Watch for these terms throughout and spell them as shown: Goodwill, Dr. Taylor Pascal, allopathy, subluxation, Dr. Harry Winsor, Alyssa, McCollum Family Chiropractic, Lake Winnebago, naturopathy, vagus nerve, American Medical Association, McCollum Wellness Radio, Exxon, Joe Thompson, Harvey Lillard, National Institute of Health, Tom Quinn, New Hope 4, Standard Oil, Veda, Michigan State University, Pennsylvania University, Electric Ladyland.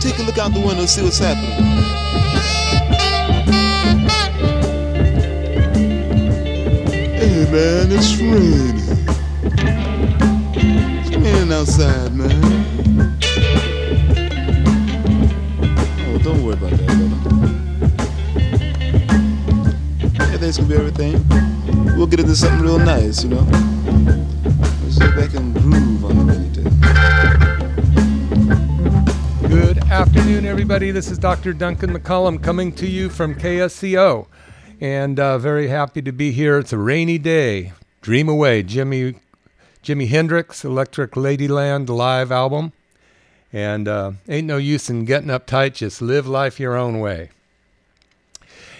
Take a look out the window and see what's happening. Hey, man, it's raining. Come in outside, man. Oh, don't worry about that, brother. Everything's gonna be everything. We'll get into something real nice, you know. Let's get back and groove on the rainy day. Good afternoon, everybody. This is Dr. Duncan McCollum coming to you from KSCO, and very happy to be here. It's a rainy day. Dream Away, Jimi Hendrix, Electric Ladyland live album, and ain't no use in getting uptight. Just live life your own way.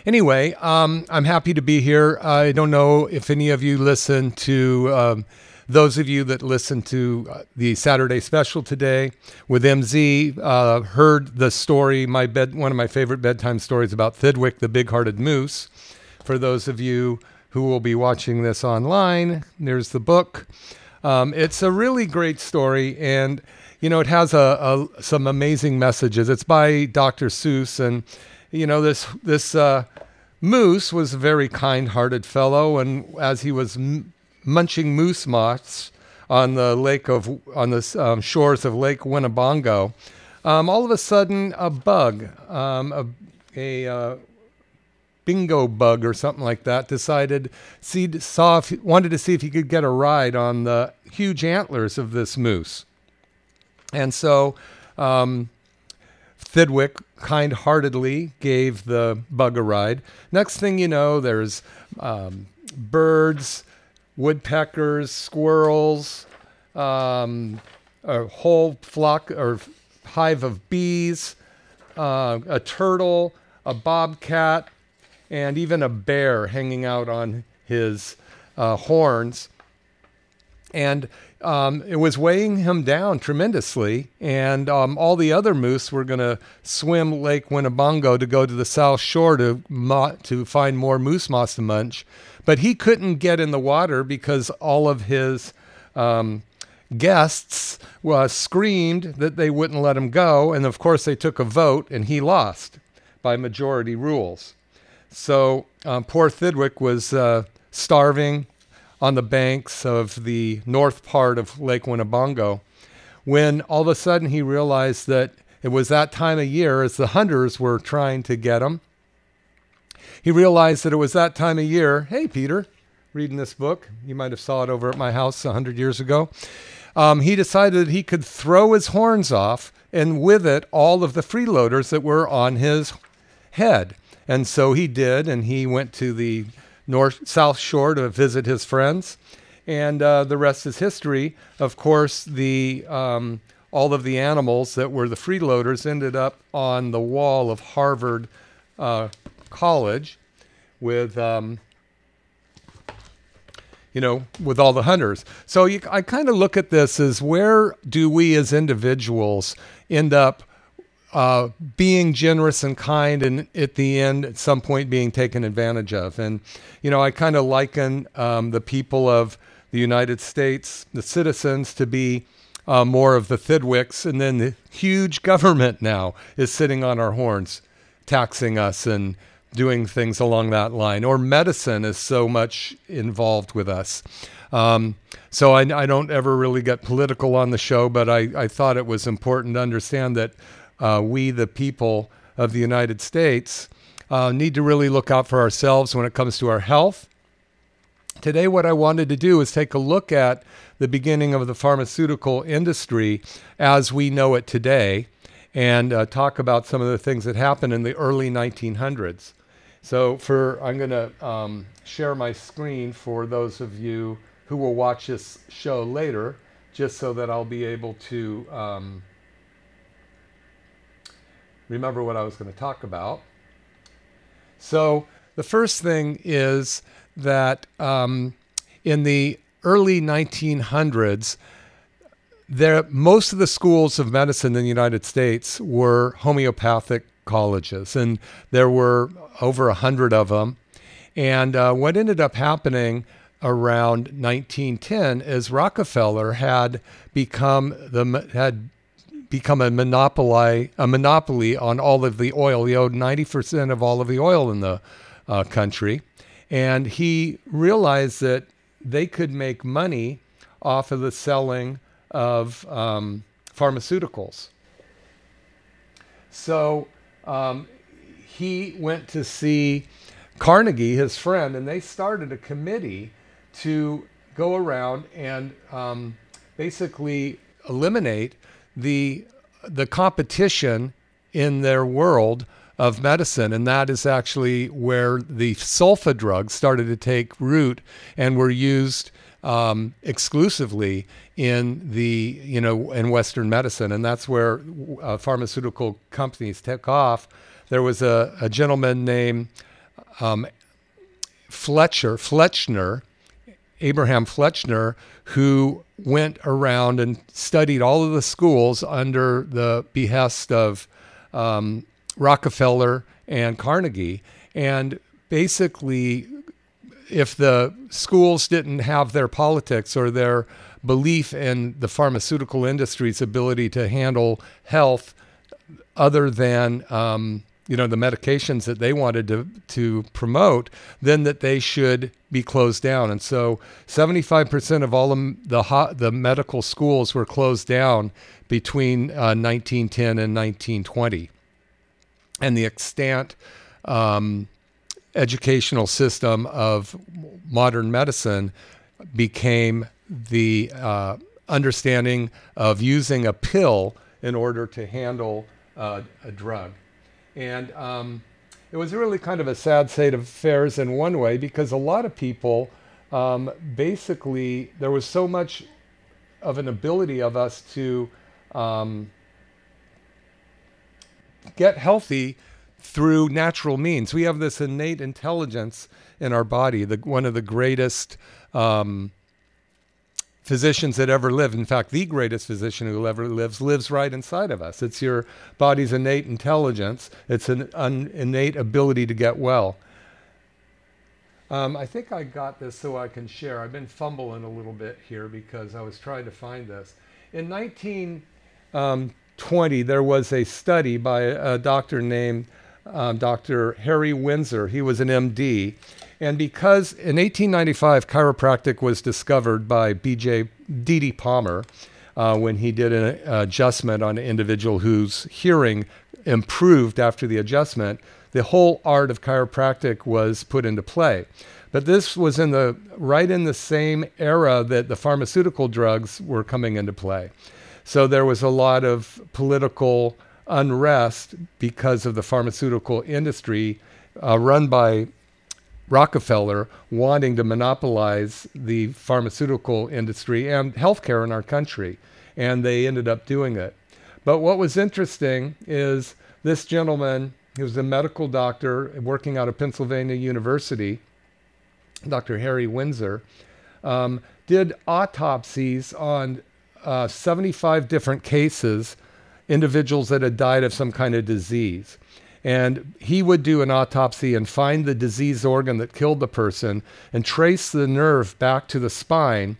Anyway, I'm happy to be here. I don't know if any of you listen to. Those of you that listened to the Saturday special today with MZ heard the story, one of my favorite bedtime stories about Thidwick, the big-hearted moose. For those of you who will be watching this online, there's the book. It's a really great story, and you know it has some amazing messages. It's by Dr. Seuss, and you know this moose was a very kind-hearted fellow, and as he was munching moose moths on the shores of Lake Winnebago, all of a sudden a bug, bingo bug or something like that, wanted to see if he could get a ride on the huge antlers of this moose. And so Thidwick kind-heartedly gave the bug a ride. Next thing you know, there's birds, woodpeckers, squirrels, a whole flock or hive of bees, a turtle, a bobcat, and even a bear hanging out on his horns. And it was weighing him down tremendously, and all the other moose were going to swim Lake Winnebago to go to the south shore to find more moose moss to munch. But he couldn't get in the water because all of his guests screamed that they wouldn't let him go. And, of course, they took a vote, and he lost by majority rules. So poor Thidwick was starving on the banks of the north part of Lake Winnebago when all of a sudden he realized that it was that time of year as the hunters were trying to get him. He realized that it was that time of year. Hey, Peter, reading this book. You might have saw it over at my house 100 years ago. He decided that he could throw his horns off and with it all of the freeloaders that were on his head. And so he did, and he went to the south shore to visit his friends. And the rest is history. Of course, all of the animals that were the freeloaders ended up on the wall of Harvard College with all the hunters. So I kind of look at this as, where do we as individuals end up being generous and kind, and at the end, at some point, being taken advantage of? And, you know, I kind of liken the people of the United States, the citizens, to be more of the Thidwicks, and then the huge government now is sitting on our horns, taxing us and doing things along that line, or medicine is so much involved with us. So I don't ever really get political on the show, but I thought it was important to understand that we, the people of the United States, need to really look out for ourselves when it comes to our health. Today, what I wanted to do is take a look at the beginning of the pharmaceutical industry as we know it today, and talk about some of the things that happened in the early 1900s. So I'm going to share my screen for those of you who will watch this show later, just so that I'll be able to remember what I was going to talk about. So the first thing is that in the early 1900s, most of the schools of medicine in the United States were homeopathic colleges, and there were over 100 of them. And what ended up happening around 1910 is Rockefeller had become a monopoly on all of the oil. He owned 90% of all of the oil in the country, and he realized that they could make money off of the selling of pharmaceuticals. So he went to see Carnegie, his friend, and they started a committee to go around and basically eliminate the competition in their world of medicine. And that is actually where the sulfa drugs started to take root and were used exclusively in the, in Western medicine. And that's where pharmaceutical companies took off. There was a gentleman named Flexner, Abraham Flexner, who went around and studied all of the schools under the behest of Rockefeller and Carnegie. And basically, if the schools didn't have their politics or their belief in the pharmaceutical industry's ability to handle health other than the medications that they wanted to promote, then that they should be closed down. And so 75% of all the medical schools were closed down between 1910 and 1920. And the extant educational system of modern medicine became the understanding of using a pill in order to handle a drug. And it was really kind of a sad state of affairs in one way, because a lot of people, basically, there was so much of an ability of us to get healthy through natural means. We have this innate intelligence in our body. One of the greatest physicians that ever lived, in fact, the greatest physician who ever lives right inside of us. It's your body's innate intelligence. It's an innate ability to get well. I think I got this so I can share. I've been fumbling a little bit here because I was trying to find this. In 1920, there was a study by a doctor named Dr. Harry Winsor. He was an MD. And because in 1895, chiropractic was discovered by B.J. D.D. Palmer when he did an adjustment on an individual whose hearing improved after the adjustment, the whole art of chiropractic was put into play. But this was right in the same era that the pharmaceutical drugs were coming into play. So there was a lot of political unrest because of the pharmaceutical industry run by Rockefeller wanting to monopolize the pharmaceutical industry and healthcare in our country, and they ended up doing it. But what was interesting is this gentleman, he was a medical doctor working out of Pennsylvania University, Dr. Harry Winsor, did autopsies on 75 different cases, individuals that had died of some kind of disease. And he would do an autopsy and find the diseased organ that killed the person and trace the nerve back to the spine.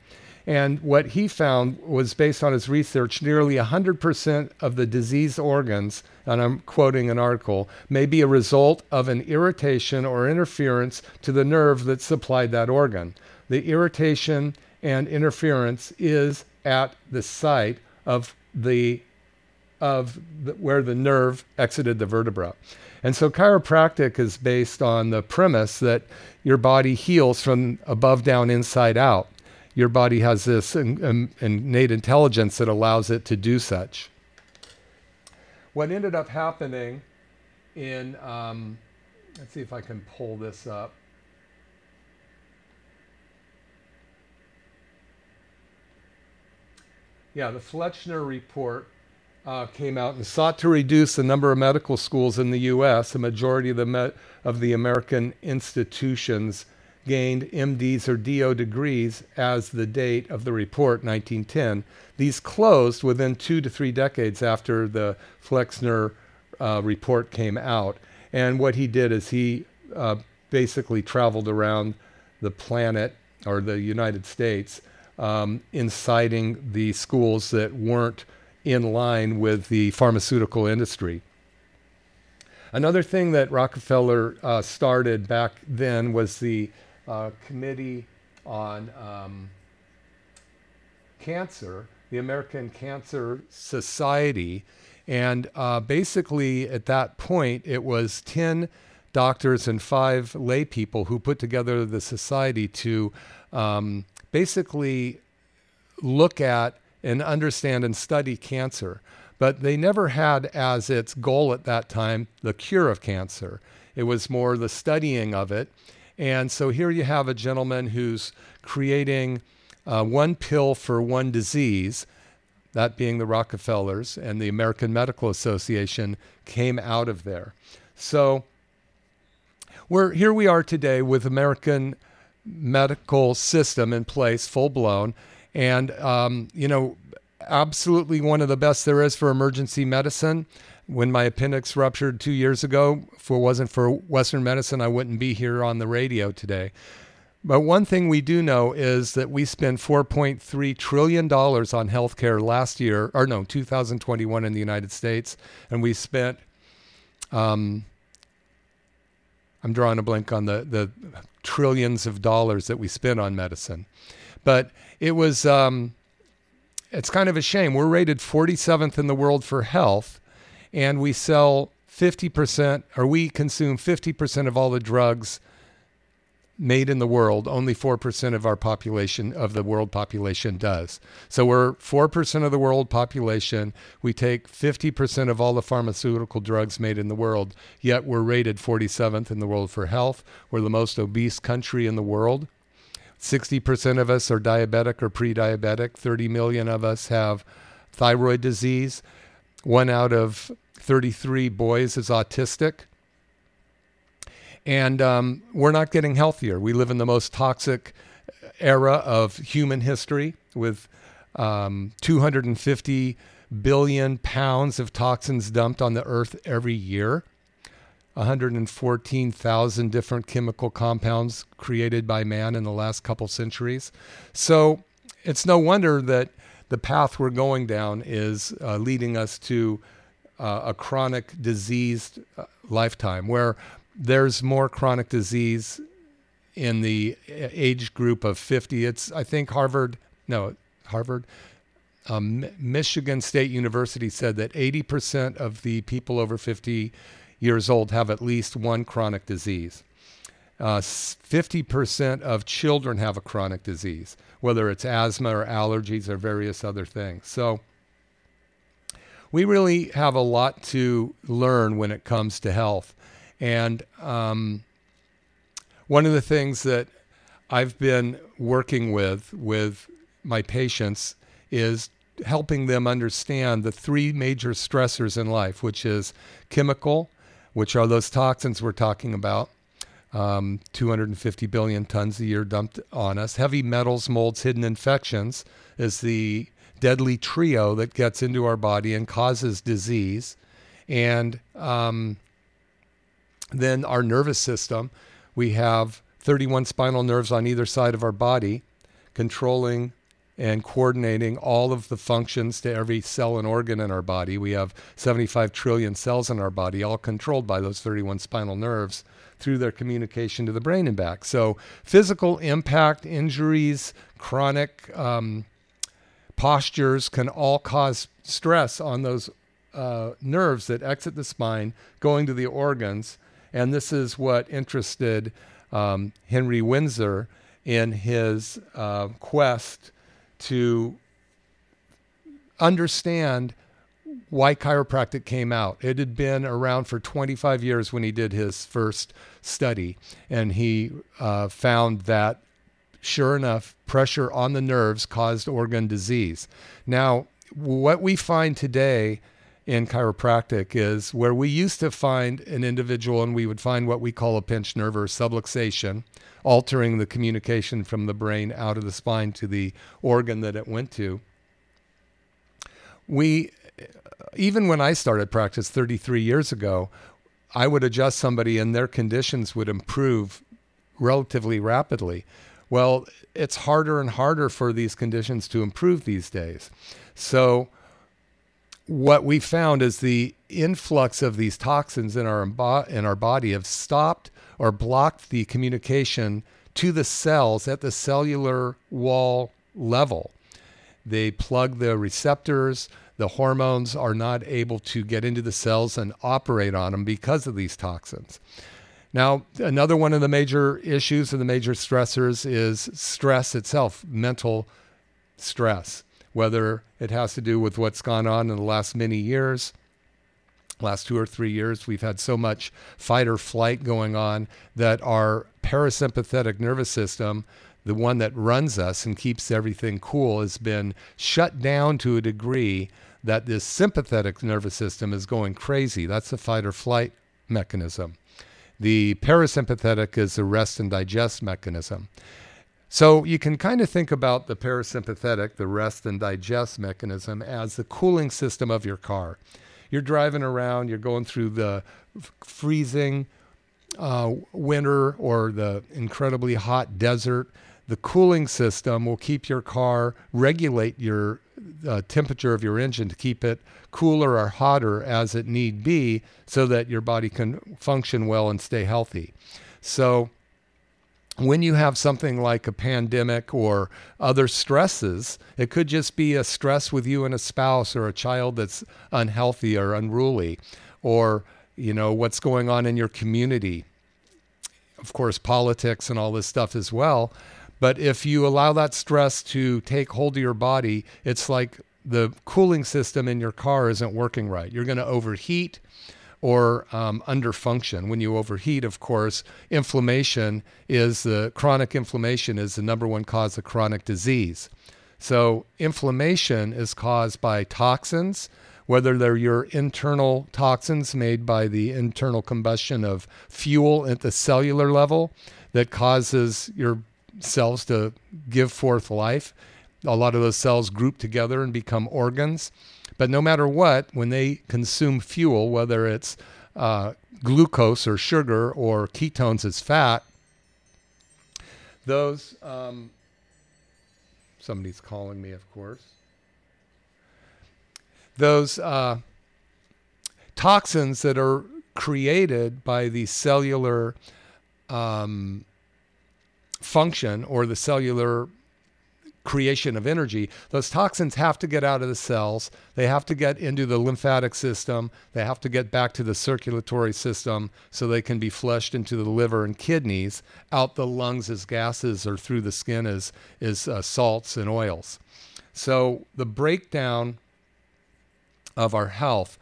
And what he found was, based on his research, nearly 100% of the diseased organs, and I'm quoting an article, may be a result of an irritation or interference to the nerve that supplied that organ. The irritation and interference is at the site of where the nerve exited the vertebra. And so chiropractic is based on the premise that your body heals from above down, inside out. Your body has this innate intelligence that allows it to do such. What ended up happening in, let's see if I can pull this up. Yeah, the Flexner Report came out and sought to reduce the number of medical schools in the U.S. A majority of the American institutions gained MDs or DO degrees as the date of the report, 1910. These closed within 2 to 3 decades after the Flexner report came out. And what he did is he basically traveled around the planet or the United States, inciting the schools that weren't in line with the pharmaceutical industry. Another thing that Rockefeller started back then was the Committee on Cancer, the American Cancer Society. And basically at that point, it was 10 doctors and 5 lay people who put together the society to basically look at and understand and study cancer. But they never had as its goal at that time the cure of cancer. It was more the studying of it. And so here you have a gentleman who's creating one pill for one disease, that being the Rockefellers, and the American Medical Association came out of there. So here we are today with American medical system in place, full-blown, and, absolutely one of the best there is for emergency medicine. When my appendix ruptured 2 years ago, if it wasn't for Western medicine, I wouldn't be here on the radio today. But one thing we do know is that we spent $4.3 trillion on healthcare 2021 in the United States, and we spent, I'm drawing a blank on the trillions of dollars that we spent on medicine. But it was... it's kind of a shame. We're rated 47th in the world for health, and we sell 50%, or we consume 50% of all the drugs made in the world. Only 4% of our population, of the world population, does. So we're 4% of the world population. We take 50% of all the pharmaceutical drugs made in the world, yet we're rated 47th in the world for health. We're the most obese country in the world. 60% of us are diabetic or pre-diabetic. 30 million of us have thyroid disease. 1 out of 33 boys is autistic. And we're not getting healthier. We live in the most toxic era of human history with 250 billion pounds of toxins dumped on the earth every year. 114,000 different chemical compounds created by man in the last couple centuries. So it's no wonder that the path we're going down is leading us to a chronic diseased lifetime, where there's more chronic disease in the age group of 50. It's, I think, Michigan State University said that 80% of the people over 50 years old have at least one chronic disease. 50% of children have a chronic disease, whether it's asthma or allergies or various other things. So we really have a lot to learn when it comes to health. And one of the things that I've been working with my patients is helping them understand the 3 major stressors in life, which is chemical, which are those toxins we're talking about, 250 billion tons a year dumped on us. Heavy metals, molds, hidden infections is the deadly trio that gets into our body and causes disease. And then our nervous system, we have 31 spinal nerves on either side of our body, controlling and coordinating all of the functions to every cell and organ in our body. We have 75 trillion cells in our body, all controlled by those 31 spinal nerves through their communication to the brain and back. So physical impact, injuries, chronic postures can all cause stress on those nerves that exit the spine, going to the organs. And this is what interested Henry Winsor in his quest to understand why chiropractic came out. It had been around for 25 years when he did his first study, and he found that, sure enough, pressure on the nerves caused organ disease. Now, what we find today in chiropractic is where we used to find an individual and we would find what we call a pinched nerve or subluxation, altering the communication from the brain out of the spine to the organ that it went to. We, even when I started practice 33 years ago, I would adjust somebody and their conditions would improve relatively rapidly. Well, it's harder and harder for these conditions to improve these days. So what we found is the influx of these toxins in our body have stopped or blocked the communication to the cells at the cellular wall level. They plug the receptors. The hormones are not able to get into the cells and operate on them because of these toxins. Now, another one of the major issues and the major stressors is stress itself, mental stress, whether it has to do with what's gone on in the last many years, last 2 or 3 years. We've had so much fight or flight going on that our parasympathetic nervous system, the one that runs us and keeps everything cool, has been shut down to a degree that this sympathetic nervous system is going crazy. That's the fight or flight mechanism. The parasympathetic is the rest and digest mechanism. So you can kind of think about the parasympathetic, the rest and digest mechanism, as the cooling system of your car. You're driving around, you're going through the freezing winter or the incredibly hot desert. The cooling system will keep your car, regulate your temperature of your engine to keep it cooler or hotter as it need be so that your body can function well and stay healthy. So when you have something like a pandemic or other stresses, it could just be a stress with you and a spouse or a child that's unhealthy or unruly, or, you know, what's going on in your community. Of course, politics and all this stuff as well. But if you allow that stress to take hold of your body, it's like the cooling system in your car isn't working right. You're going to overheat or underfunction. When you overheat, of course, chronic inflammation is the number one cause of chronic disease. So inflammation is caused by toxins, whether they're your internal toxins made by the internal combustion of fuel at the cellular level that causes your cells to give forth life. A lot of those cells group together and become organs. But no matter what, when they consume fuel, whether it's glucose or sugar or ketones as fat, those, somebody's calling me, of course, those toxins that are created by the cellular function or the cellular creation of energy, those toxins have to get out of the cells. They have to get into the lymphatic system. They have to get back to the circulatory system so they can be flushed into the liver and kidneys, out the lungs as gases, or through the skin as salts and oils. So the breakdown of our health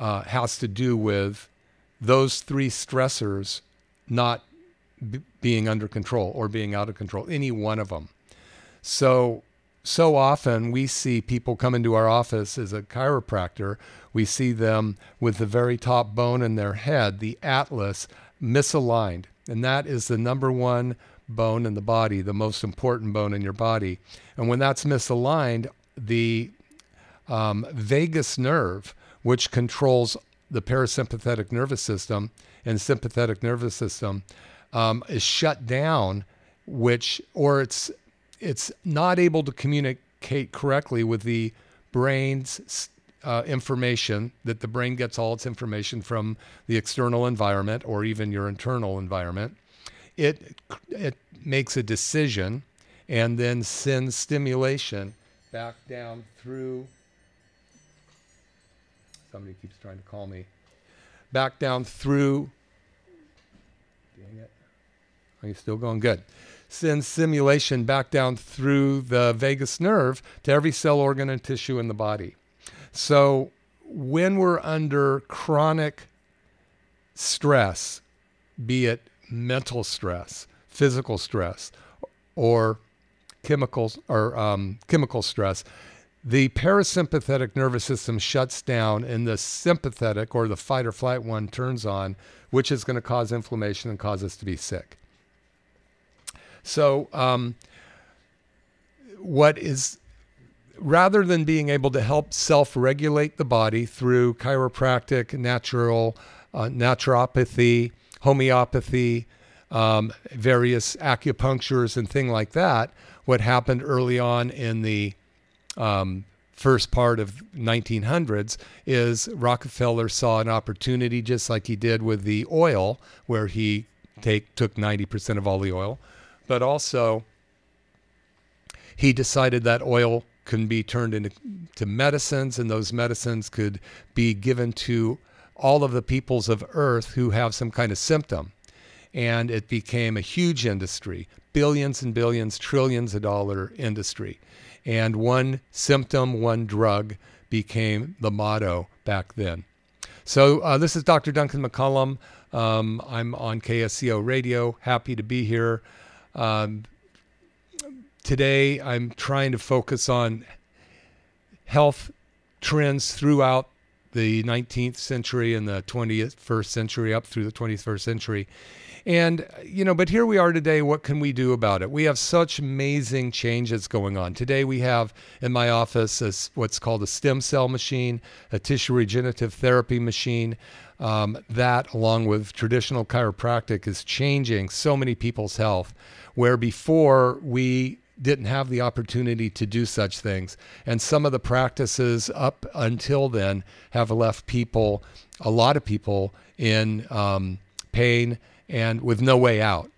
has to do with those three stressors not being under control or being out of control, any one of them. So often we see people come into our office as a chiropractor. We see them with the very top bone in their head, the atlas, misaligned. And that is the number one bone in the body, the most important bone in your body. And when that's misaligned, the vagus nerve, which controls the parasympathetic nervous system and sympathetic nervous system, is shut down, it's not able to communicate correctly with the brain's information, that the brain gets all its information from the external environment or even your internal environment. It makes a decision and then sends stimulation back down through, somebody keeps trying to call me, back down through, dang it. Are you still going? Good. Sends stimulation back down through the vagus nerve to every cell, organ, and tissue in the body. So when we're under chronic stress, be it mental stress, physical stress, or chemical stress, The parasympathetic nervous system shuts down and the sympathetic, or the fight or flight one, turns on, which is going to cause inflammation and cause us to be sick. So rather than being able to help self-regulate the body through chiropractic, naturopathy, homeopathy, various acupunctures and things like that, what happened early on in the first part of 1900s is Rockefeller saw an opportunity, just like he did with the oil, where he took 90% of all the oil, but also he decided that oil can be turned into medicines, and those medicines could be given to all of the peoples of Earth who have some kind of symptom. And it became a huge industry, billions and billions, trillions of dollar industry. And one symptom, one drug became the motto back then. So this is Dr. Duncan McCollum. I'm on KSCO Radio, happy to be here. Today, I'm trying to focus on health trends throughout the 19th century and the 21st century, up through the 21st century. And, but here we are today. What can we do about it? We have such amazing changes going on. Today we have in my office what's called a stem cell machine, a tissue regenerative therapy machine. That, along with traditional chiropractic, is changing so many people's health, where before we didn't have the opportunity to do such things. And some of the practices up until then have left people, a lot of people, in pain and with no way out.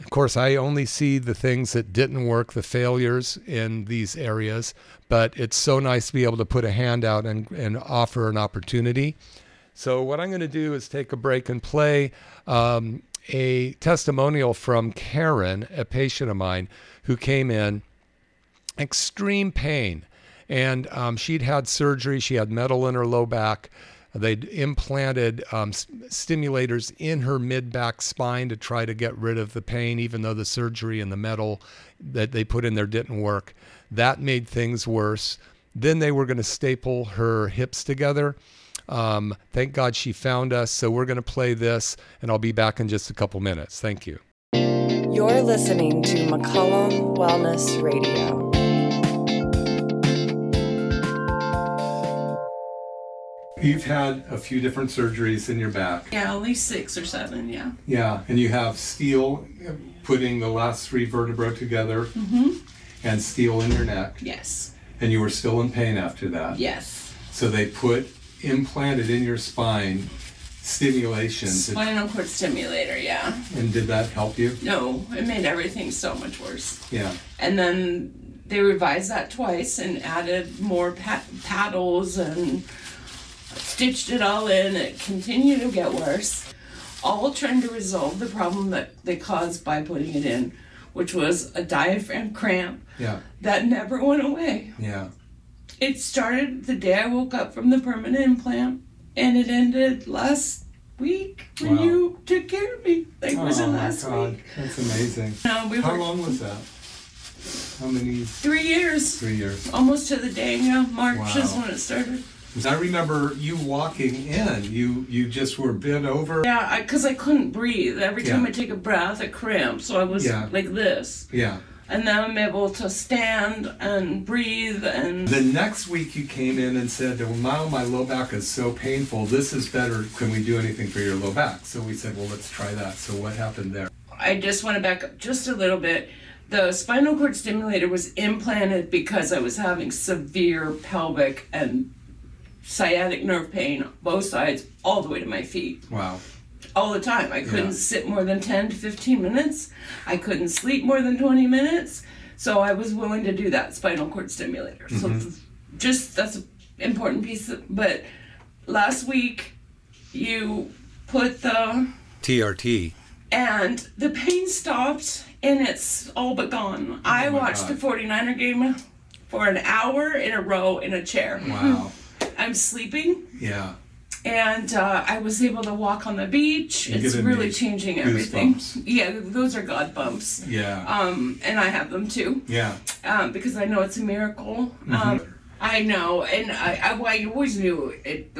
Of course, I only see the things that didn't work, the failures in these areas, but it's so nice to be able to put a hand out and offer an opportunity. So what I'm going to do is take a break and play a testimonial from Karen, a patient of mine who came in extreme pain, and she'd had surgery. She had metal in her low back. They'd implanted stimulators in her mid-back spine to try to get rid of the pain, even though the surgery and the metal that they put in there didn't work. That made things worse. Then they were going to staple her hips together. Thank God she found us. So we're going to play this, and I'll be back in just a couple minutes. Thank you. You're listening to McCollum Wellness Radio. You've had a few different surgeries in your back. Yeah, at least 6 or 7, yeah. Yeah, and you have steel, putting the last 3 vertebrae together, and steel in your neck. Yes. And you were still in pain after that. Yes. So they implanted in your spine stimulation. Spinal cord stimulator, yeah. And did that help you? No, it made everything so much worse. Yeah. And then they revised that twice and added more paddles and stitched it all in. It continued to get worse, all trying to resolve the problem that they caused by putting it in, which was a diaphragm cramp that never went away. Yeah. It started the day I woke up from the permanent implant, and it ended last week when you took care of me. Like, was it last week? That's amazing. How long was that? How many? 3 years. 3 years. Almost to the day now. March is when it started. Because I remember you walking in, you just were bent over. Yeah, because I couldn't breathe. Every time I take a breath, it cramps, so I was like this. Yeah. And then I'm able to stand and breathe. And the next week you came in and said, "Wow, my low back is so painful. This is better. Can we do anything for your low back?" So we said, "Well, let's try that." So what happened there? I just want to back up just a little bit. The spinal cord stimulator was implanted because I was having severe pelvic and sciatic nerve pain, both sides, all the way to my feet. Wow. All the time. I couldn't sit more than 10 to 15 minutes. I couldn't sleep more than 20 minutes. So I was willing to do that spinal cord stimulator. Mm-hmm. So just that's an important piece. But last week you put the TRT, and the pain stopped, and it's all but gone. I watched the 49er game for an hour in a row in a chair. Wow. I'm sleeping. Yeah. And I was able to walk on the beach. It's really changing everything. Goosebumps. Yeah, those are God bumps. Yeah. And I have them too. Yeah. Because I know it's a miracle. Mm-hmm. I know, and I always knew it,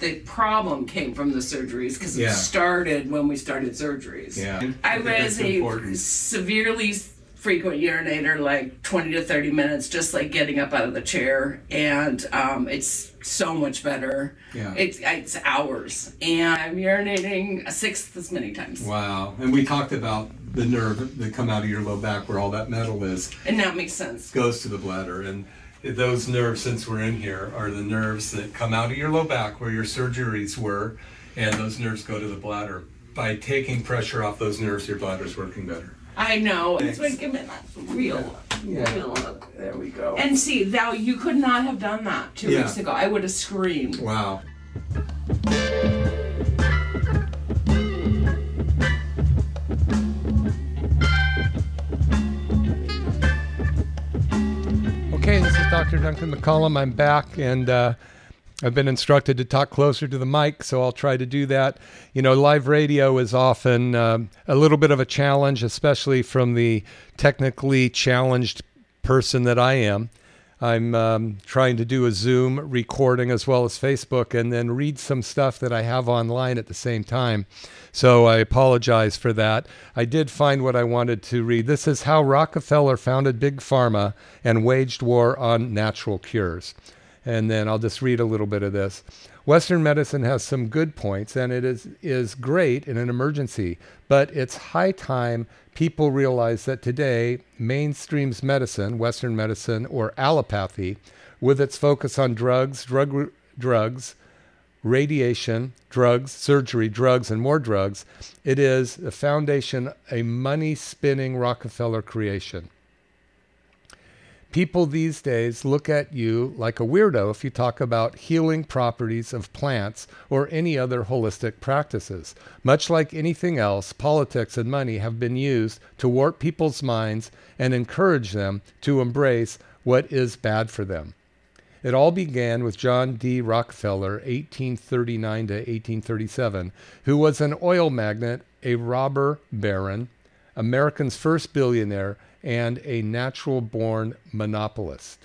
the problem came from the surgeries, because it started when we started surgeries. Yeah. I was a severely frequent urinator, like 20 to 30 minutes, just like getting up out of the chair, and it's so much better. Yeah. It's hours, and I'm urinating a sixth as many times. Wow. And we talked about the nerve that come out of your low back where all that metal is. And that makes sense. Goes to the bladder, and those nerves, since we're in here, are the nerves that come out of your low back where your surgeries were, and those nerves go to the bladder. By taking pressure off those nerves, your bladder's working better. I know. Thanks. It's like, give me that real look. There we go. And see, now you could not have done that 2 weeks ago. I would have screamed. Wow. Okay, this is Dr. Duncan McCollum. I'm back, and I've been instructed to talk closer to the mic, so I'll try to do that. You know, live radio is often a little bit of a challenge, especially from the technically challenged person that I am. I'm trying to do a Zoom recording as well as Facebook, and then read some stuff that I have online at the same time. So I apologize for that. I did find what I wanted to read. This is How Rockefeller Founded Big Pharma and Waged War on Natural Cures. And then I'll just read a little bit of this. Western medicine has some good points, and it is great in an emergency, but it's high time people realize that today, mainstreams medicine, Western medicine, or allopathy, with its focus on drugs, radiation, drugs, surgery, drugs, and more drugs, it is the foundation, a money-spinning Rockefeller creation. People these days look at you like a weirdo if you talk about healing properties of plants or any other holistic practices. Much like anything else, politics and money have been used to warp people's minds and encourage them to embrace what is bad for them. It all began with John D. Rockefeller, 1839 to 1837, who was an oil magnate, a robber baron, America's first billionaire, and a natural-born monopolist.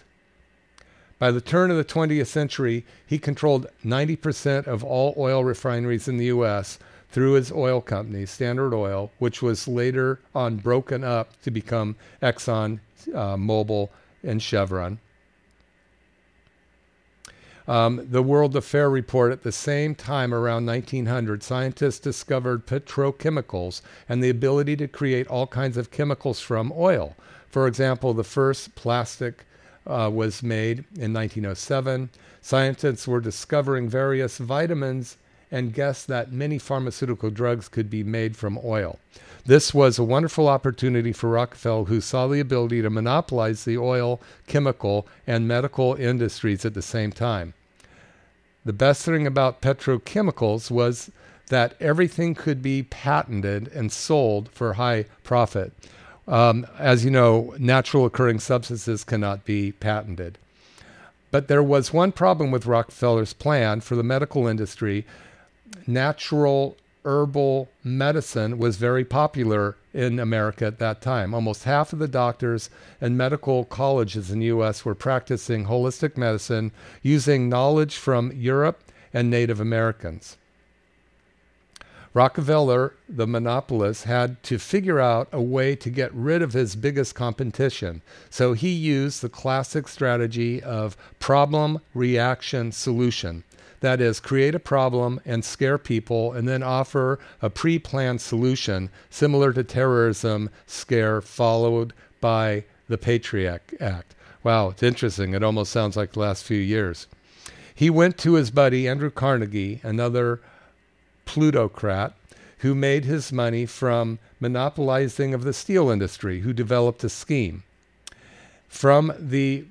By the turn of the 20th century, he controlled 90% of all oil refineries in the U.S. through his oil company, Standard Oil, which was later on broken up to become Exxon, Mobil, and Chevron. The World Affair report, at the same time around 1900, scientists discovered petrochemicals and the ability to create all kinds of chemicals from oil. For example, the first plastic was made in 1907. Scientists were discovering various vitamins and guessed that many pharmaceutical drugs could be made from oil. This was a wonderful opportunity for Rockefeller, who saw the ability to monopolize the oil, chemical, and medical industries at the same time. The best thing about petrochemicals was that everything could be patented and sold for high profit. As you know, natural occurring substances cannot be patented. But there was one problem with Rockefeller's plan for the medical industry. Natural herbal medicine was very popular in America at that time. Almost half of the doctors and medical colleges in the U.S. were practicing holistic medicine using knowledge from Europe and Native Americans. Rockefeller, the monopolist, had to figure out a way to get rid of his biggest competition. So he used the classic strategy of problem, reaction, solution. That is, create a problem and scare people and then offer a pre-planned solution similar to terrorism scare followed by the Patriot Act. Wow, it's interesting. It almost sounds like the last few years. He went to his buddy Andrew Carnegie, another plutocrat, who made his money from monopolizing of the steel industry, who developed a scheme. From the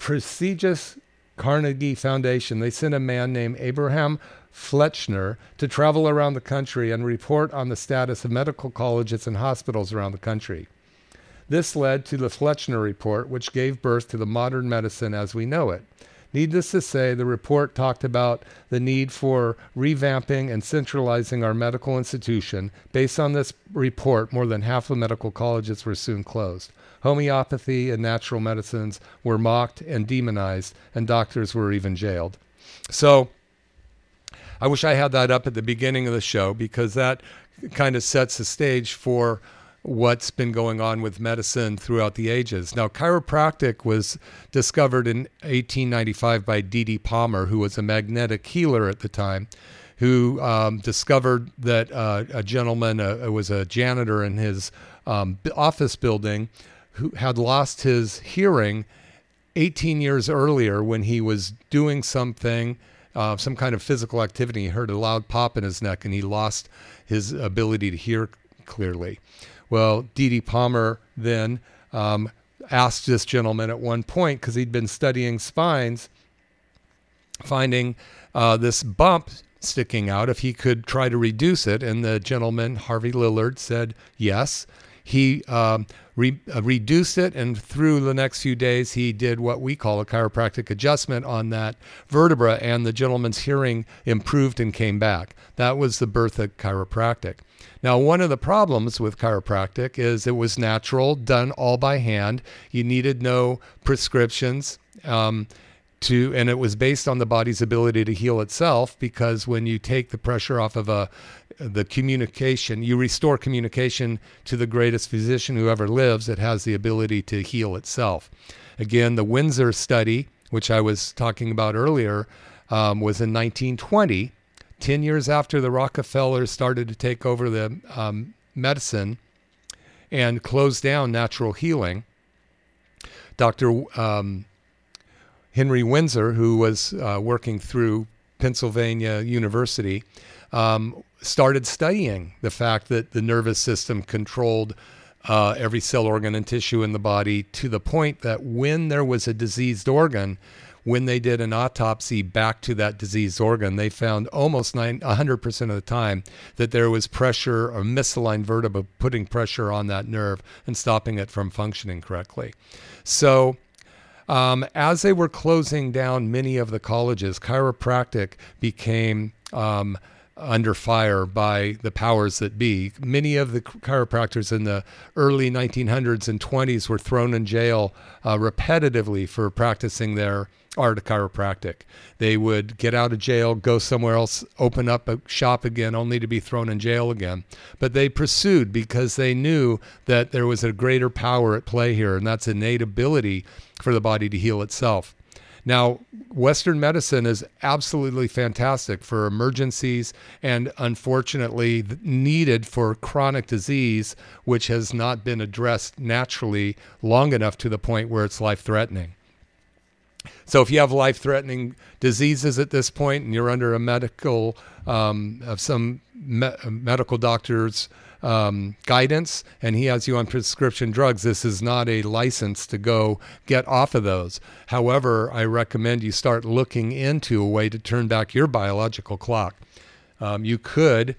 prestigious Carnegie Foundation, they sent a man named Abraham Flexner to travel around the country and report on the status of medical colleges and hospitals around the country. This led to the Flexner Report, which gave birth to the modern medicine as we know it. Needless to say, the report talked about the need for revamping and centralizing our medical institution. Based on this report, more than half of medical colleges were soon closed. Homeopathy and natural medicines were mocked and demonized, and doctors were even jailed. So I wish I had that up at the beginning of the show, because that kind of sets the stage for what's been going on with medicine throughout the ages. Now, chiropractic was discovered in 1895 by D.D. Palmer, who was a magnetic healer at the time, who discovered that a gentleman was a janitor in his office building who had lost his hearing 18 years earlier when he was doing something, some kind of physical activity. He heard a loud pop in his neck and he lost his ability to hear clearly. Well, D.D. Palmer then asked this gentleman at one point, because he'd been studying spines, finding this bump sticking out, if he could try to reduce it. And the gentleman, Harvey Lillard, said yes. He reduced it, and through the next few days, he did what we call a chiropractic adjustment on that vertebra, and the gentleman's hearing improved and came back. That was the birth of chiropractic. Now, one of the problems with chiropractic is it was natural, done all by hand. You needed no prescriptions, and it was based on the body's ability to heal itself, because when you take the pressure off of the communication, you restore communication to the greatest physician who ever lives. It has the ability to heal itself. Again, the Windsor study, which I was talking about earlier, was in 1920, 10 years after the Rockefellers started to take over the medicine and close down natural healing. Dr. Henry Winsor, who was working through Pennsylvania University, started studying the fact that the nervous system controlled every cell, organ, and tissue in the body, to the point that when there was a diseased organ, when they did an autopsy back to that diseased organ, they found almost 100% of the time that there was pressure or misaligned vertebra putting pressure on that nerve and stopping it from functioning correctly. So as they were closing down many of the colleges, chiropractic became under fire by the powers that be. Many of the chiropractors in the early 1900s and 20s were thrown in jail repetitively for practicing their art of chiropractic. They would get out of jail, go somewhere else, open up a shop again, only to be thrown in jail again. But they pursued, because they knew that there was a greater power at play here, and that's innate ability for the body to heal itself. Now, Western medicine is absolutely fantastic for emergencies and, unfortunately, needed for chronic disease, which has not been addressed naturally long enough to the point where it's life-threatening. So if you have life-threatening diseases at this point and you're under a medical, of some medical doctor's guidance, and he has you on prescription drugs, this is not a license to go get off of those. However, I recommend you start looking into a way to turn back your biological clock. You could,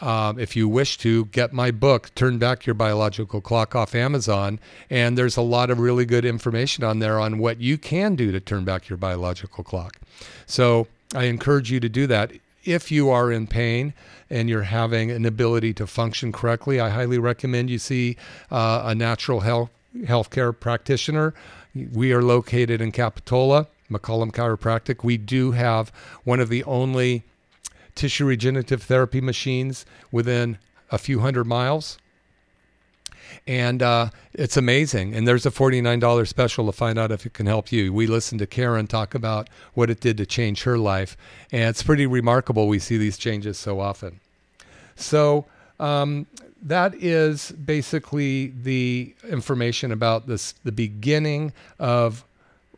if you wish to, get my book, Turn Back Your Biological Clock, off Amazon. And there's a lot of really good information on there on what you can do to turn back your biological clock. So I encourage you to do that. If you are in pain and you're having an ability to function correctly, I highly recommend you see a natural healthcare practitioner. We are located in Capitola, McCollum Chiropractic. We do have one of the only tissue regenerative therapy machines within a few hundred miles. And it's amazing. And there's a $49 special to find out if it can help you. We listened to Karen talk about what it did to change her life. And it's pretty remarkable. We see these changes so often. So that is basically the information about this, the beginning of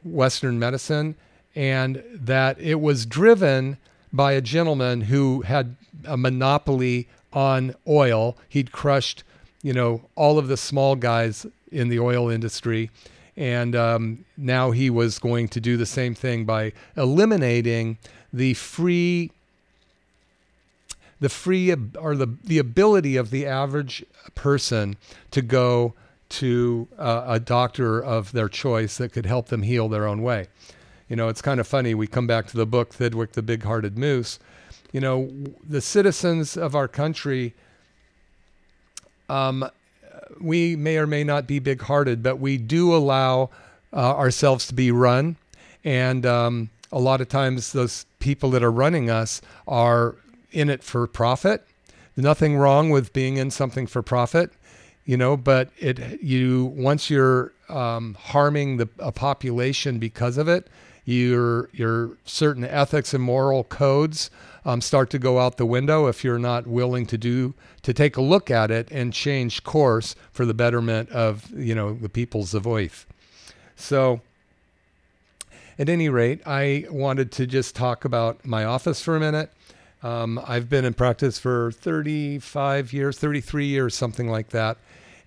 Western medicine, and that it was driven by a gentleman who had a monopoly on oil. He'd crushed all of the small guys in the oil industry. And now he was going to do the same thing by eliminating the ability of the average person to go to a doctor of their choice that could help them heal their own way. You know, it's kind of funny. We come back to the book, Thidwick, the Big-Hearted Moose. You know, the citizens of our country, we may or may not be big-hearted, but we do allow ourselves to be run. And a lot of times those people that are running us are in it for profit. Nothing wrong with being in something for profit, you know, but once you're harming a population because of it, your certain ethics and moral codes start to go out the window if you're not willing to take a look at it and change course for the betterment of, you know, the peoples of Oif. So at any rate, I wanted to just talk about my office for a minute. I've been in practice for 33 years, something like that.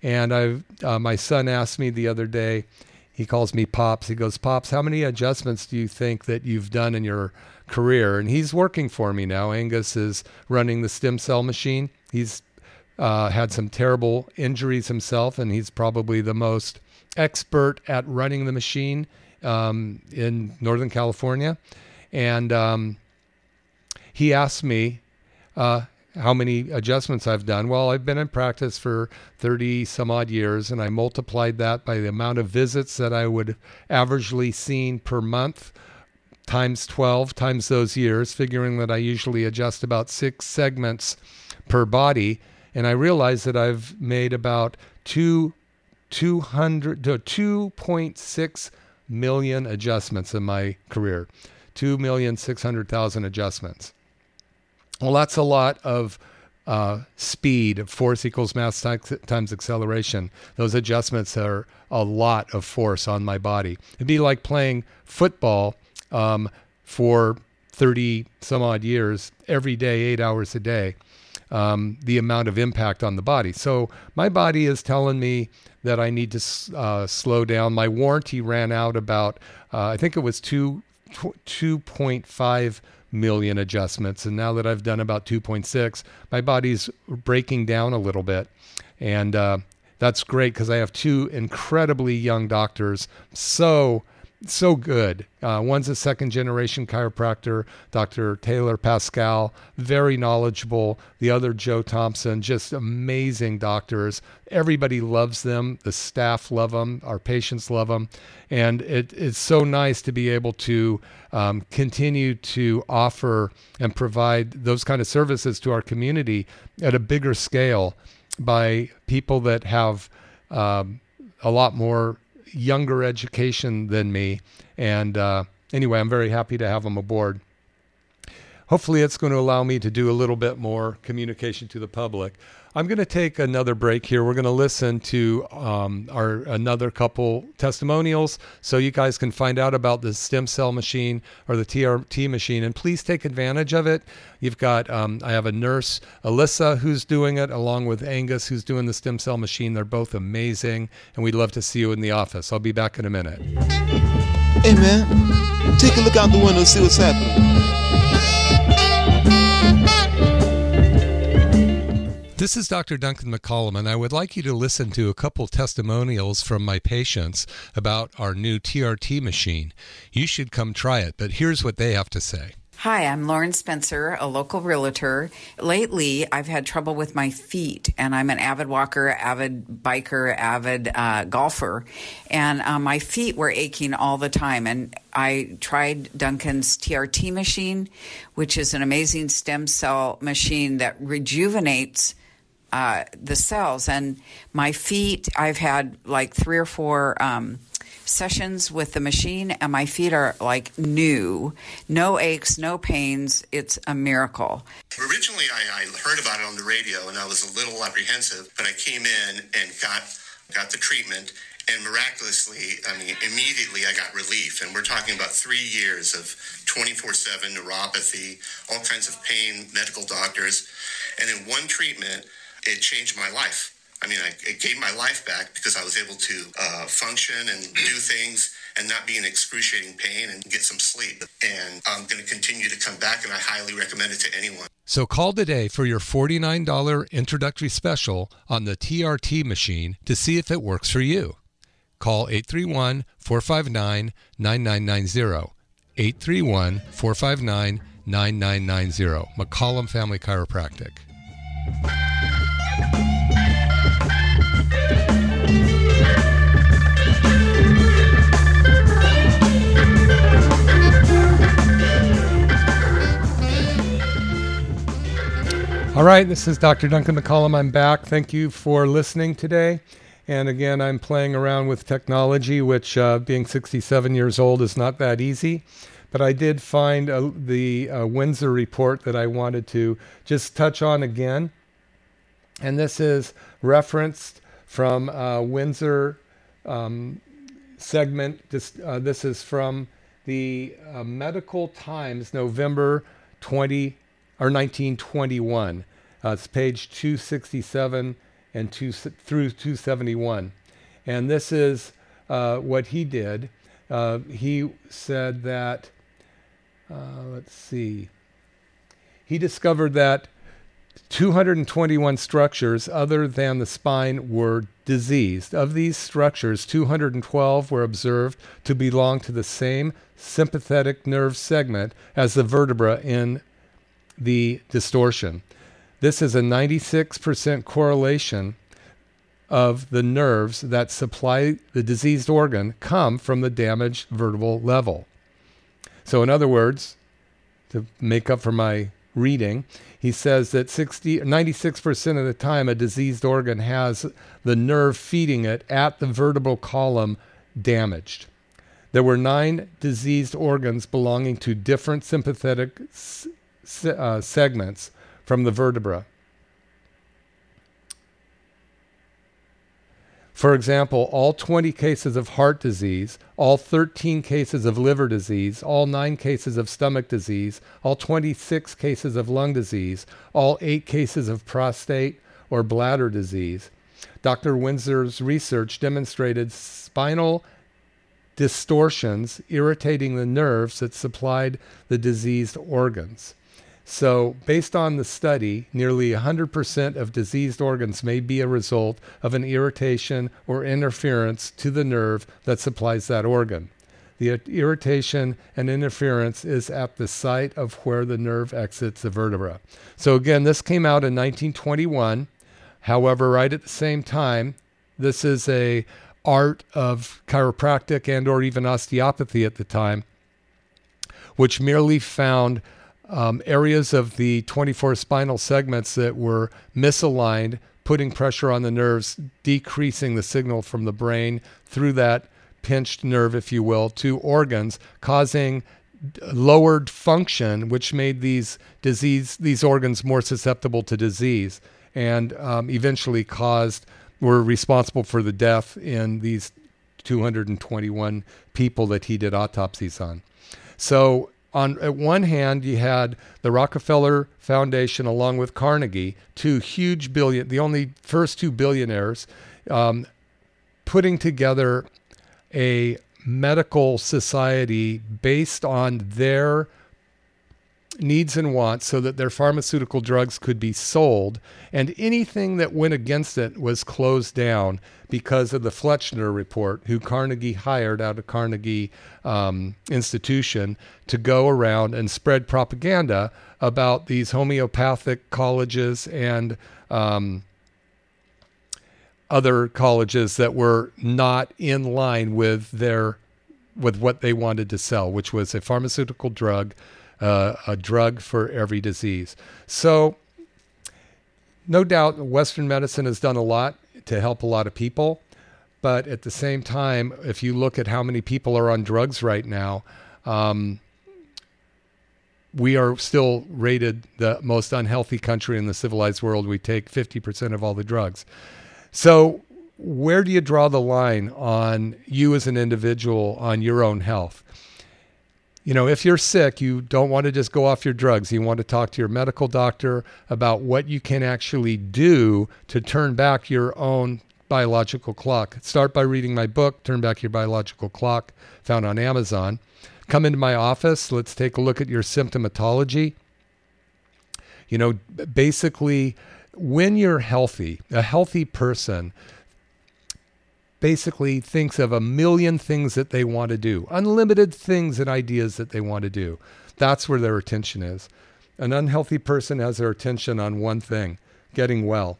And my son asked me the other day, he calls me Pops. He goes, Pops, how many adjustments do you think that you've done in your career? And he's working for me now. Angus is running the stem cell machine. He's had some terrible injuries himself, and he's probably the most expert at running the machine in Northern California. And he asked me how many adjustments I've done. Well, I've been in practice for 30 some odd years, and I multiplied that by the amount of visits that I would averagely seen per month times 12 times those years, figuring that I usually adjust about 6 segments per body. And I realized that I've made about 2.6 million adjustments in my career, 2,600,000 adjustments. Well, that's a lot of speed. Force equals mass times acceleration. Those adjustments are a lot of force on my body. It'd be like playing football for 30 some odd years, every day, 8 hours a day, the amount of impact on the body. So my body is telling me that I need to slow down. My warranty ran out about, I think it was 2.5 million adjustments. And now that I've done about 2.6, my body's breaking down a little bit. And that's great because I have 2 incredibly young doctors. So good. One's a second generation chiropractor, Dr. Taylor Pascal, very knowledgeable. The other, Joe Thompson, just amazing doctors. Everybody loves them. The staff love them. Our patients love them. And it's so nice to be able to continue to offer and provide those kind of services to our community at a bigger scale by people that have a lot more younger education than me. And anyway, I'm very happy to have them aboard. Hopefully it's going to allow me to do a little bit more communication to the public. I'm going to take another break here. We're going to listen to another couple testimonials so you guys can find out about the stem cell machine or the TRT machine. And please take advantage of it. You've got, I have a nurse, Alyssa, who's doing it, along with Angus, who's doing the stem cell machine. They're both amazing, and we'd love to see you in the office. I'll be back in a minute. Hey, man, take a look out the window and see what's happening. This is Dr. Duncan McCollum, and I would like you to listen to a couple testimonials from my patients about our new TRT machine. You should come try it, but here's what they have to say. Hi, I'm Lauren Spencer, a local realtor. Lately, I've had trouble with my feet, and I'm an avid walker, avid biker, avid golfer, and my feet were aching all the time. And I tried Duncan's TRT machine, which is an amazing stem cell machine that rejuvenates the cells. And my feet, I've had like 3 or 4 sessions with the machine, and my feet are like new. No aches, no pains. It's a miracle. Originally, I heard about it on the radio, and I was a little apprehensive, but I came in and got the treatment, and miraculously, I mean, immediately I got relief. And we're talking about 3 years of 24/7 neuropathy, all kinds of pain, medical doctors. And in one treatment, it changed my life. I mean, it gave my life back because I was able to function and do things and not be in excruciating pain and get some sleep. And I'm going to continue to come back, and I highly recommend it to anyone. So call today for your $49 introductory special on the TRT machine to see if it works for you. Call 831-459-9990. 831-459-9990. McCollum Family Chiropractic. All right, this is Dr. Duncan McCollum. I'm back. Thank you for listening today. And again, I'm playing around with technology, which being 67 years old is not that easy. But I did find the Windsor report that I wanted to just touch on again. And this is referenced from Windsor segment. This is from the Medical Times, November 20, or 1921. It's page 267 and through 271. And this is what he did. He said that, let's see, he discovered that 221 structures other than the spine were diseased. Of these structures, 212 were observed to belong to the same sympathetic nerve segment as the vertebra in the distortion. This is a 96% correlation of the nerves that supply the diseased organ come from the damaged vertebral level. So in other words, to make up for my reading, he says that 96% of the time a diseased organ has the nerve feeding it at the vertebral column damaged. There were 9 diseased organs belonging to different sympathetic segments from the vertebra. For example, all 20 cases of heart disease, all 13 cases of liver disease, all 9 cases of stomach disease, all 26 cases of lung disease, all 8 cases of prostate or bladder disease. Dr. Winsor's research demonstrated spinal distortions irritating the nerves that supplied the diseased organs. So, based on the study, nearly 100% of diseased organs may be a result of an irritation or interference to the nerve that supplies that organ. The irritation and interference is at the site of where the nerve exits the vertebra. So again, this came out in 1921. However, right at the same time, this is a art of chiropractic and or even osteopathy at the time, which merely found areas of the 24 spinal segments that were misaligned, putting pressure on the nerves, decreasing the signal from the brain through that pinched nerve, if you will, to organs, causing lowered function, which made these organs more susceptible to disease, and eventually were responsible for the death in these 221 people that he did autopsies on. So, at one hand, you had the Rockefeller Foundation, along with Carnegie, the only first two billionaires, putting together a medical society based on their needs and wants so that their pharmaceutical drugs could be sold. And anything that went against it was closed down because of the Flexner Report, who Carnegie hired out of Carnegie Institution to go around and spread propaganda about these homeopathic colleges and other colleges that were not in line with what they wanted to sell, which was a pharmaceutical drug, a drug for every disease. So no doubt Western medicine has done a lot to help a lot of people. But at the same time, if you look at how many people are on drugs right now, we are still rated the most unhealthy country in the civilized world. We take 50% of all the drugs. So where do you draw the line on you as an individual on your own health? You know, if you're sick, you don't want to just go off your drugs. You want to talk to your medical doctor about what you can actually do to turn back your own biological clock. Start by reading my book, Turn Back Your Biological Clock, found on Amazon. Come into my office. Let's take a look at your symptomatology. You know, basically, when you're healthy, a healthy person basically thinks of a million things that they want to do, unlimited things and ideas that they want to do. That's where their attention is. An unhealthy person has their attention on one thing, getting well.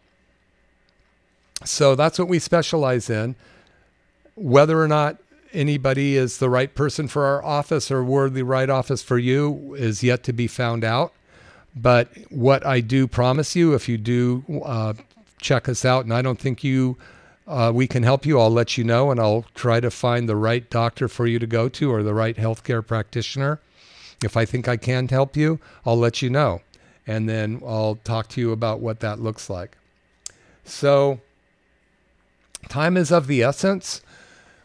So that's what we specialize in. Whether or not anybody is the right person for our office or we're the right office for you is yet to be found out. But what I do promise you, if you do check us out and I don't think we can help you, I'll let you know, and I'll try to find the right doctor for you to go to or the right healthcare practitioner. If I think I can help you, I'll let you know. And then I'll talk to you about what that looks like. So time is of the essence.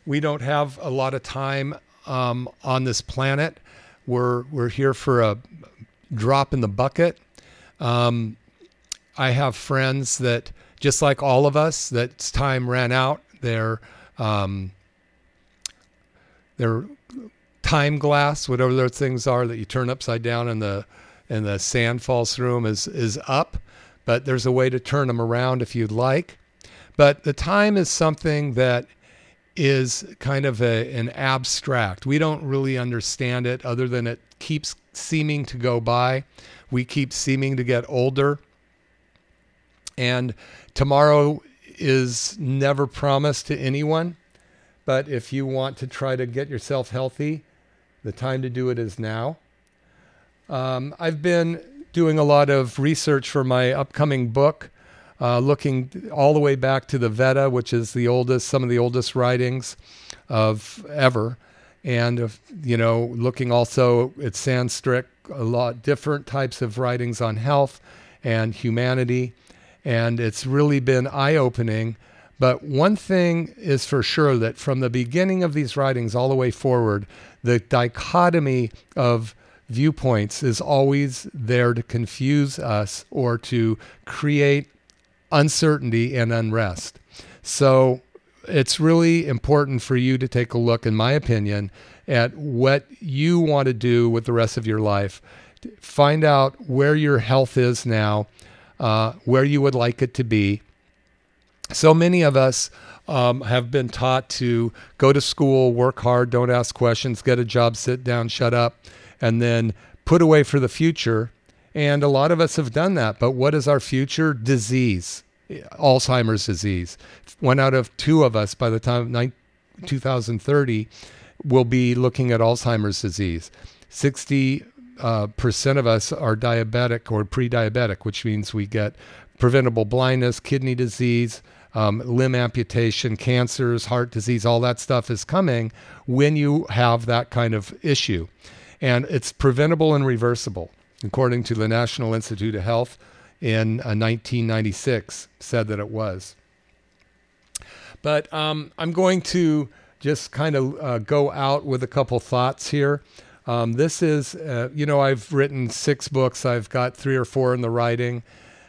We don't have a lot of time on this planet. We're here for a drop in the bucket. I have friends that, just like all of us, that time ran out. Their time glass, whatever those things are that you turn upside down and the sand falls through them, is up. But there's a way to turn them around if you'd like. But the time is something that is kind of an abstract. We don't really understand it other than it keeps seeming to go by. We keep seeming to get older. And tomorrow is never promised to anyone. But if you want to try to get yourself healthy, the time to do it is now. I've been doing a lot of research for my upcoming book, looking all the way back to the Veda, which is some of the oldest writings of ever. And, looking also at Sanskrit, a lot different types of writings on health and humanity. And it's really been eye-opening. But one thing is for sure, that from the beginning of these writings all the way forward, the dichotomy of viewpoints is always there to confuse us or to create uncertainty and unrest. So it's really important for you to take a look, in my opinion, at what you want to do with the rest of your life. Find out where your health is now, where you would like it to be. So many of us have been taught to go to school, work hard, don't ask questions, get a job, sit down, shut up, and then put away for the future. And a lot of us have done that. But what is our future? Disease, Alzheimer's disease. 1 out of 2 of us by the time 2030 will be looking at Alzheimer's disease. 60% of us are diabetic or pre-diabetic, which means we get preventable blindness, kidney disease, limb amputation, cancers, heart disease. All that stuff is coming when you have that kind of issue. And it's preventable and reversible, according to the National Institute of Health in 1996, said that it was. But I'm going to just kind of go out with a couple thoughts here. This is, I've written 6 books. I've got 3 or 4 in the writing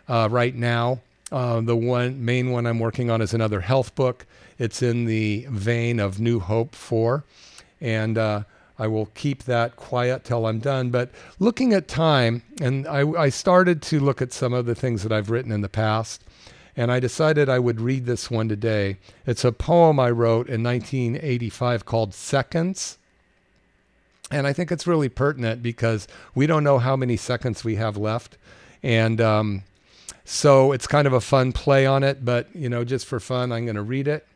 right now. The main one I'm working on is another health book. It's in the vein of New Hope 4. And I will keep that quiet till I'm done. But looking at time, and I started to look at some of the things that I've written in the past, and I decided I would read this one today. It's a poem I wrote in 1985 called Seconds. And I think it's really pertinent because we don't know how many seconds we have left. And so it's kind of a fun play on it, but, just for fun, I'm going to read it.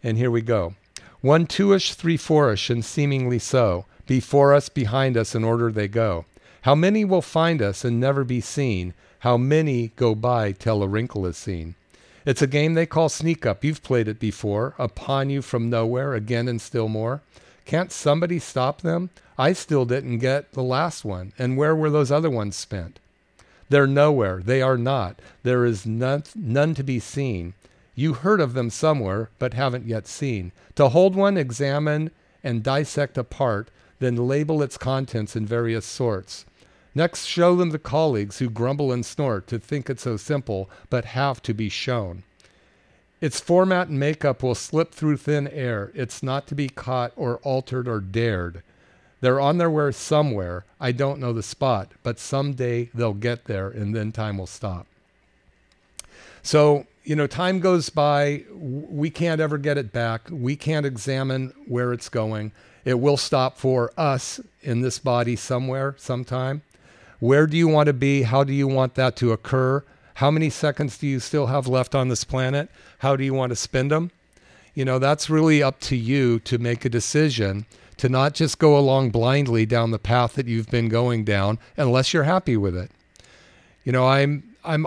And here we go. 1, 2-ish, 3, 4-ish, and seemingly so. Before us, behind us, in order they go. How many will find us and never be seen? How many go by till a wrinkle is seen? It's a game they call sneak up. You've played it before. Upon you from nowhere, again and still more. Can't somebody stop them? I still didn't get the last one. And where were those other ones spent? They're nowhere. They are not. There is none to be seen. You heard of them somewhere, but haven't yet seen. To hold one, examine, and dissect apart, then label its contents in various sorts. Next, show them the colleagues who grumble and snort to think it so simple, but have to be shown. Its format and makeup will slip through thin air. It's not to be caught or altered or dared. They're on their way somewhere. I don't know the spot, but someday they'll get there and then time will stop. So, you know, time goes by. We can't ever get it back. We can't examine where it's going. It will stop for us in this body somewhere, sometime. Where do you want to be? How do you want that to occur? How many seconds do you still have left on this planet? How do you want to spend them? You know, that's really up to you to make a decision to not just go along blindly down the path that you've been going down unless you're happy with it. You know, I'm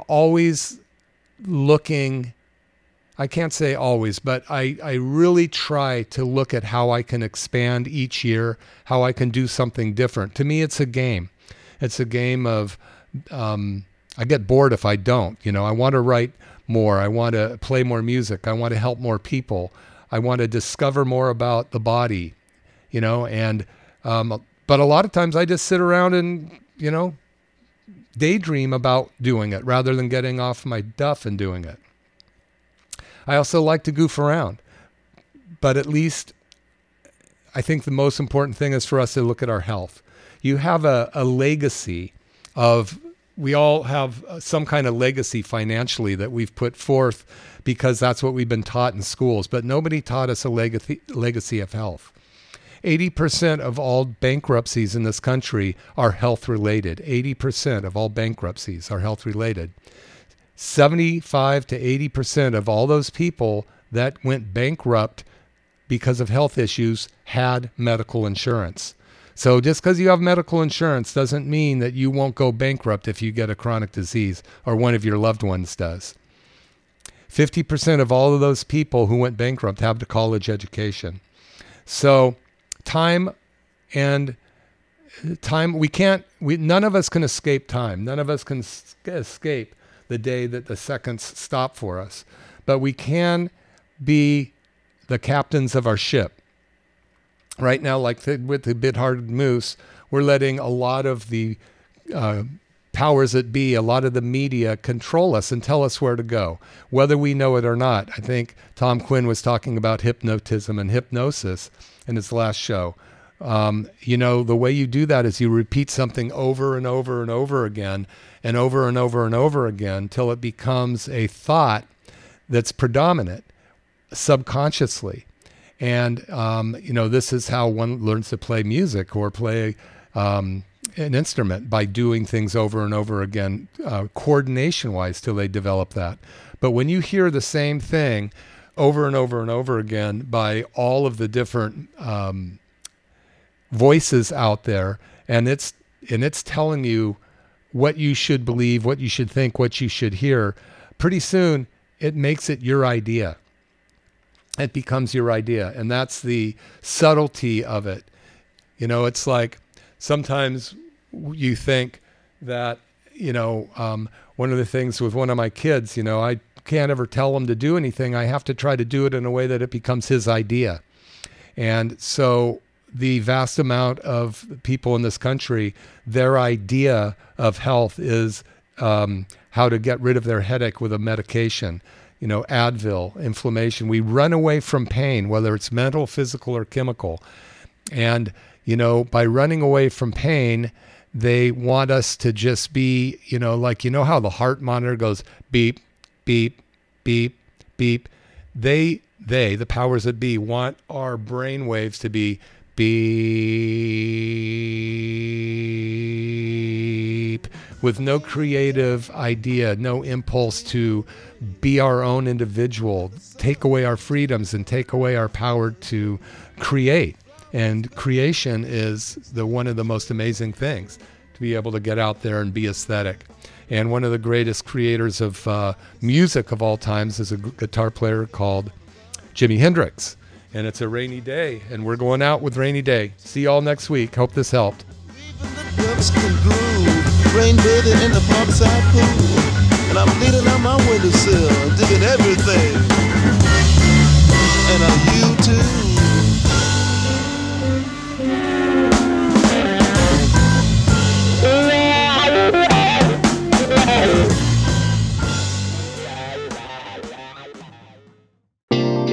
always looking, I can't say always, but I really try to look at how I can expand each year, how I can do something different. To me, it's a game. It's a game of, I get bored if I don't. You know, I want to write more. I want to play more music. I want to help more people. I want to discover more about the body, you know, and, but a lot of times I just sit around and, you know, daydream about doing it rather than getting off my duff and doing it. I also like to goof around, but at least I think the most important thing is for us to look at our health. You have a legacy of, we all have some kind of legacy financially that we've put forth because that's what we've been taught in schools, but nobody taught us a legacy of health. 80% of all bankruptcies in this country are health related. 80% of all bankruptcies are health related. 75 to 80% of all those people that went bankrupt because of health issues had medical insurance. So just because you have medical insurance doesn't mean that you won't go bankrupt if you get a chronic disease or one of your loved ones does. 50% of all of those people who went bankrupt have a college education. So time, none of us can escape time. None of us can escape the day that the seconds stop for us. But we can be the captains of our ship. Right now, like with the bit-hearted moose, we're letting a lot of the powers that be, a lot of the media control us and tell us where to go, whether we know it or not. I think Tom Quinn was talking about hypnotism and hypnosis in his last show. You know, the way you do that is you repeat something over and over and over again and over and over and over again till it becomes a thought that's predominant subconsciously. And, you know, this is how one learns to play music or play an instrument, by doing things over and over again, coordination-wise, till they develop that. But when you hear the same thing over and over and over again by all of the different voices out there, and it's telling you what you should believe, what you should think, what you should hear, pretty soon it makes it your idea. It becomes your idea. And that's the subtlety of it. You know, it's like sometimes you think that, you know, one of the things with one of my kids, you know, I can't ever tell him to do anything. I have to try to do it in a way that it becomes his idea. And so the vast amount of people in this country, their idea of health is how to get rid of their headache with a medication. You know, Advil, inflammation. We run away from pain, whether it's mental, physical, or chemical. And, you know, by running away from pain, they want us to just be, you know, like, you know how the heart monitor goes beep, beep, beep, beep. They, the powers that be, want our brain waves to be beep, with no creative idea, no impulse to be our own individual, take away our freedoms and take away our power to create. And creation is one of the most amazing things, to be able to get out there and be aesthetic. And one of the greatest creators of music of all times is a guitar player called Jimi Hendrix. And it's a rainy day, and we're going out with Rainy Day. See y'all next week. Hope this helped. Rain bathing in the pump side pool, and I'm leaning out my windowsill, digging everything, and I'm you too.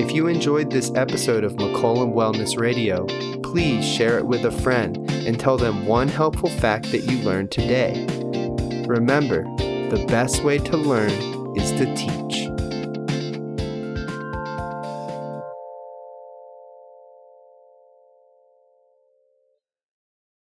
If you enjoyed this episode of McCollum Wellness Radio, please share it with a friend and tell them one helpful fact that you learned today. Remember, the best way to learn is to teach.